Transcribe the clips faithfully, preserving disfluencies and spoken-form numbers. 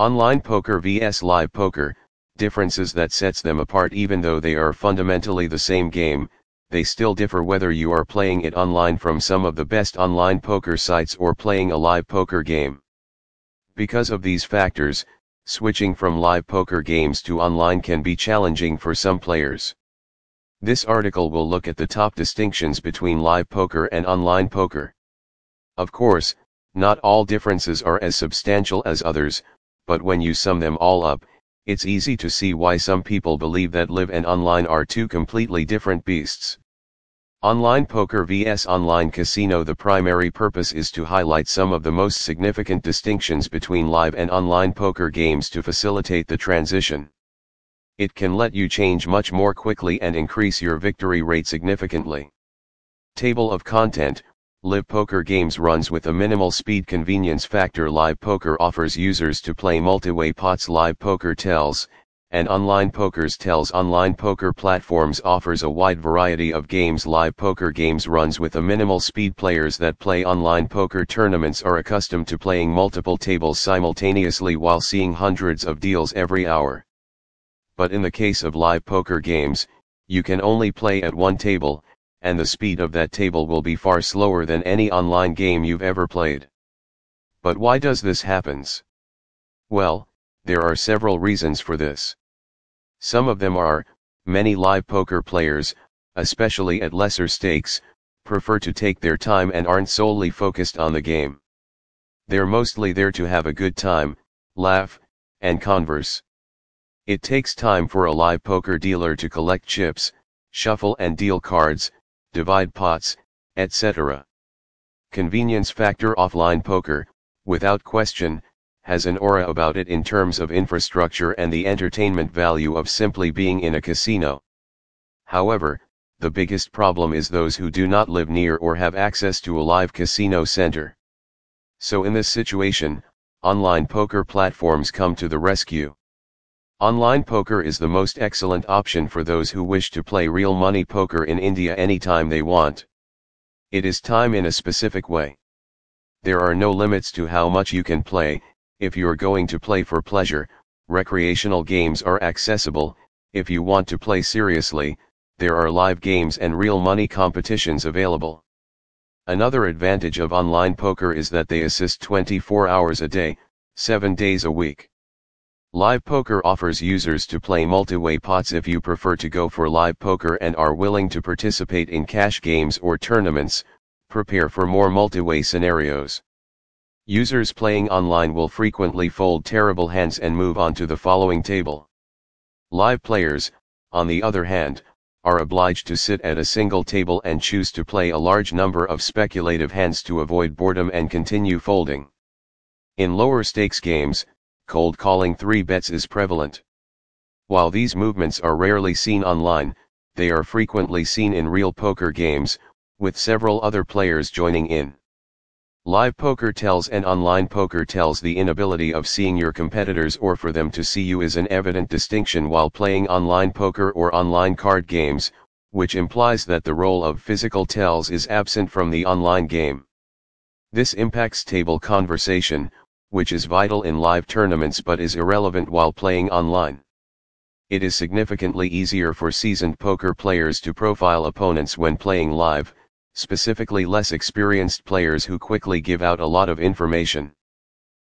Online poker versus live poker, differences that sets them apart. Even though they are fundamentally the same game, they still differ whether you are playing it online from some of the best online poker sites or playing a live poker game. Because of these factors, switching from live poker games to online can be challenging for some players. This article will look at the top distinctions between live poker and online poker. Of course, not all differences are as substantial as others, but when you sum them all up, it's easy to see why some people believe that live and online are two completely different beasts. Online poker versus online casino. The primary purpose is to highlight some of the most significant distinctions between live and online poker games to facilitate the transition. It can let you change much more quickly and increase your victory rate significantly. Table of content. Live poker games runs with a minimal speed convenience factor. Live poker offers users to play multiway pots. Live poker tells, and online poker's tells. Online poker platforms offers a wide variety of games. Live poker games runs with a minimal speed. Players that play online poker tournaments are accustomed to playing multiple tables simultaneously while seeing hundreds of deals every hour. But in the case of live poker games, you can only play at one table, and the speed of that table will be far slower than any online game you've ever played. But why does this happen? Well, there are several reasons for this. Some of them are, many live poker players, especially at lesser stakes, prefer to take their time and aren't solely focused on the game. They're mostly there to have a good time, laugh, and converse. It takes time for a live poker dealer to collect chips, shuffle and deal cards, divide pots, et cetera. Convenience factor. Offline poker, without question, has an aura about it in terms of infrastructure and the entertainment value of simply being in a casino. However, the biggest problem is those who do not live near or have access to a live casino center. So in this situation, online poker platforms come to the rescue. Online poker is the most excellent option for those who wish to play real money poker in India anytime they want. It is time in a specific way. There are no limits to how much you can play. If you're going to play for pleasure, recreational games are accessible. If you want to play seriously, there are live games and real money competitions available. Another advantage of online poker is that they assist twenty-four hours a day, seven days a week. Live poker offers users to play multiway pots. If you prefer to go for live poker and are willing to participate in cash games or tournaments, prepare for more multiway scenarios. Users playing online will frequently fold terrible hands and move on to the following table. Live players, on the other hand, are obliged to sit at a single table and choose to play a large number of speculative hands to avoid boredom and continue folding. In lower stakes games, cold calling three bets is prevalent. While these movements are rarely seen online, they are frequently seen in real poker games, with several other players joining in. Live poker tells and online poker tells. The inability of seeing your competitors or for them to see you is an evident distinction while playing online poker or online card games, which implies that the role of physical tells is absent from the online game. This impacts table conversation, which is vital in live tournaments but is irrelevant while playing online. It is significantly easier for seasoned poker players to profile opponents when playing live, specifically less experienced players who quickly give out a lot of information.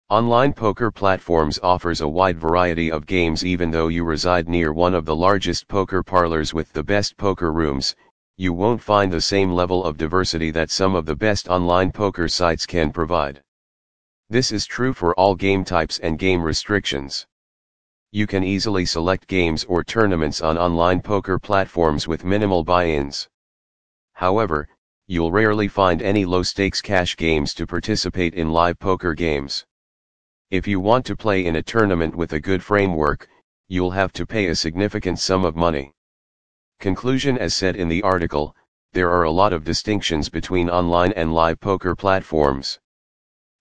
Online poker platforms offers a wide variety of games. Even though you reside near one of the largest poker parlors with the best poker rooms, you won't find the same level of diversity that some of the best online poker sites can provide. This is true for all game types and game restrictions. You can easily select games or tournaments on online poker platforms with minimal buy-ins. However, you'll rarely find any low-stakes cash games to participate in live poker games. If you want to play in a tournament with a good framework, you'll have to pay a significant sum of money. Conclusion. As said in the article, there are a lot of distinctions between online and live poker platforms.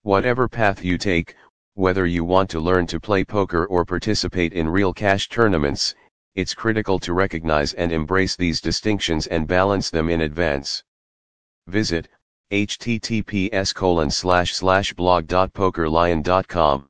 Whatever path you take, whether you want to learn to play poker or participate in real cash tournaments, it's critical to recognize and embrace these distinctions and balance them in advance. Visit https colon slash slash blog dot pokerlion dot com